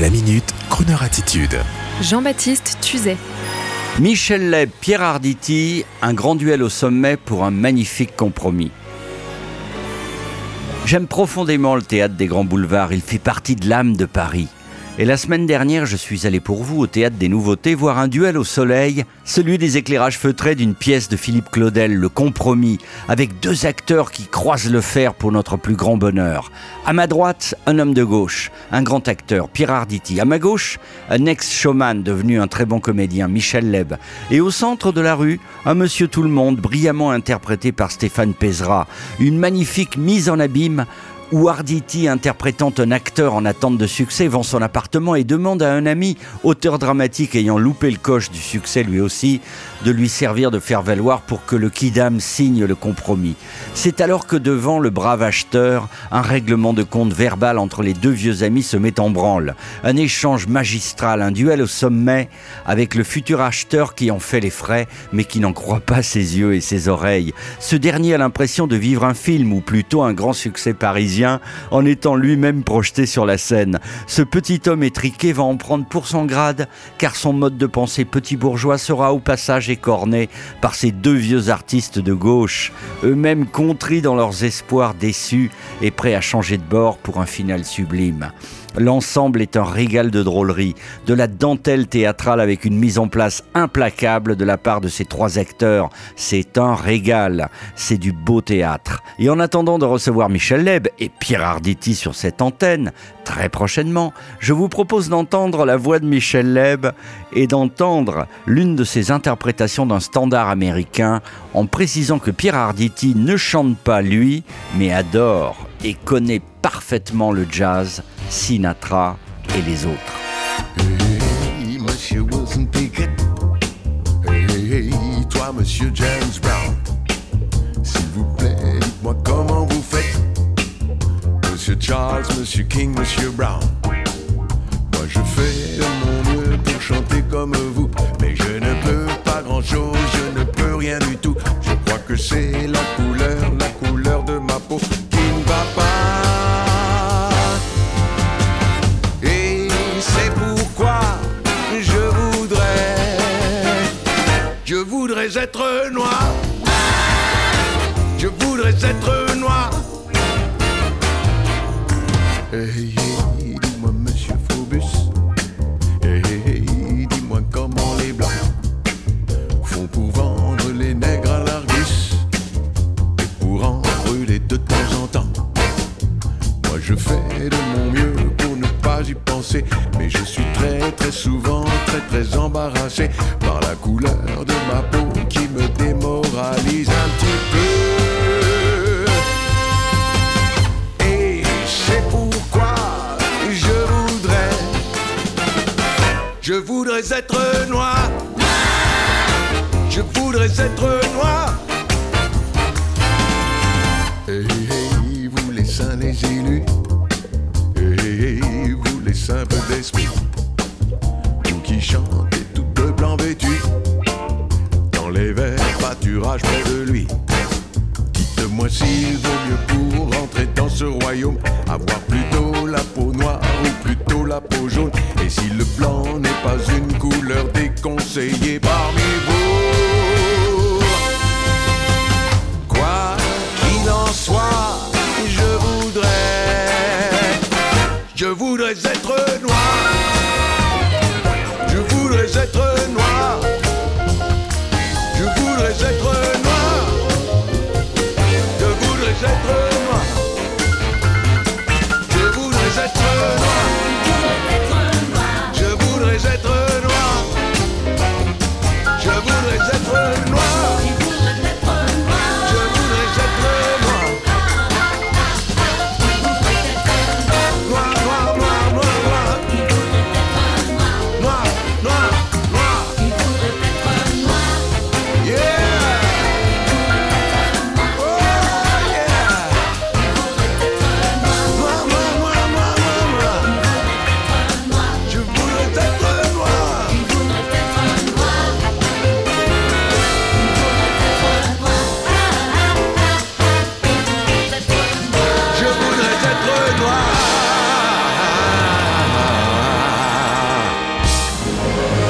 La Minute, Crooner Attitude. Jean-Baptiste Tuzet. Michel Leeb, Pierre Arditi, un grand duel au sommet pour un magnifique compromis. J'aime profondément le théâtre des grands boulevards, il fait partie de l'âme de Paris. Et la semaine dernière, je suis allé pour vous au Théâtre des Nouveautés voir un duel au soleil, celui des éclairages feutrés d'une pièce de Philippe Claudel, Le Compromis, avec deux acteurs qui croisent le fer pour notre plus grand bonheur. À ma droite, un homme de gauche, un grand acteur, Pierre Arditi. À ma gauche, un ex-showman devenu un très bon comédien, Michel Leeb. Et au centre de la rue, un monsieur tout le monde, brillamment interprété par Stéphane Pesera. Une magnifique mise en abîme, où Arditi, interprétant un acteur en attente de succès, vend son appartement et demande à un ami, auteur dramatique ayant loupé le coche du succès lui aussi, de lui servir de faire valoir pour que le quidam signe le compromis. C'est alors que devant le brave acheteur, un règlement de compte verbal entre les deux vieux amis se met en branle. Un échange magistral, un duel au sommet avec le futur acheteur qui en fait les frais mais qui n'en croit pas ses yeux et ses oreilles. Ce dernier a l'impression de vivre un film ou plutôt un grand succès parisien, en étant lui-même projeté sur la scène. Ce petit homme étriqué va en prendre pour son grade, car son mode de pensée petit bourgeois sera au passage écorné par ces deux vieux artistes de gauche, eux-mêmes contrits dans leurs espoirs déçus et prêts à changer de bord pour un final sublime. L'ensemble est un régal de drôlerie, de la dentelle théâtrale avec une mise en place implacable de la part de ces trois acteurs. C'est un régal, c'est du beau théâtre. Et en attendant de recevoir Michel Leeb et Pierre Arditi sur cette antenne, très prochainement, je vous propose d'entendre la voix de Michel Leeb et d'entendre l'une de ses interprétations d'un standard américain, en précisant que Pierre Arditi ne chante pas lui, mais adore et connaît parfaitement le jazz, Sinatra et les autres. Hey, monsieur Wilson Pickett. Hey, toi, monsieur James Brown. S'il vous plaît, dites-moi comment vous faites. Monsieur Charles, monsieur King, monsieur Brown. Moi, je fais mon mieux pour chanter comme vous, mais je ne peux pas grand-chose, je ne peux rien du tout. Je crois que c'est la couleur de ma peau qui ne va pas. Être noir, je voudrais être noir. Hey, hey, dis-moi, monsieur Phobus, hey, hey, dis-moi comment les blancs font pour vendre les nègres à l'Argus et pour en brûler de temps en temps. Moi, je fais de mon mieux pour ne pas y penser, mais je suis très souvent très embarrassé par la couleur de ma peau qui me démoralise un petit peu. Et c'est pourquoi je voudrais être noir. Je voudrais être noir. Hey, hey, vous les saints, les élus. Hey, hey, vous les simples d'esprit. Qui chantait tout de blanc vêtu dans les verts pâturages près de lui. Dites-moi s'il vaut mieux pour entrer dans ce royaume avoir plutôt la peau noire ou plutôt la peau jaune, et si le blanc n'est pas une couleur déconseillée parmi vous. Quoi qu'il en soit, je voudrais être noir. Être noir, je voudrais être noir, je voudrais être noir, je voudrais être noir, je voudrais être noir, je voudrais être noir, je voudrais être noir, noir, noir, noir, noir, noir, noir.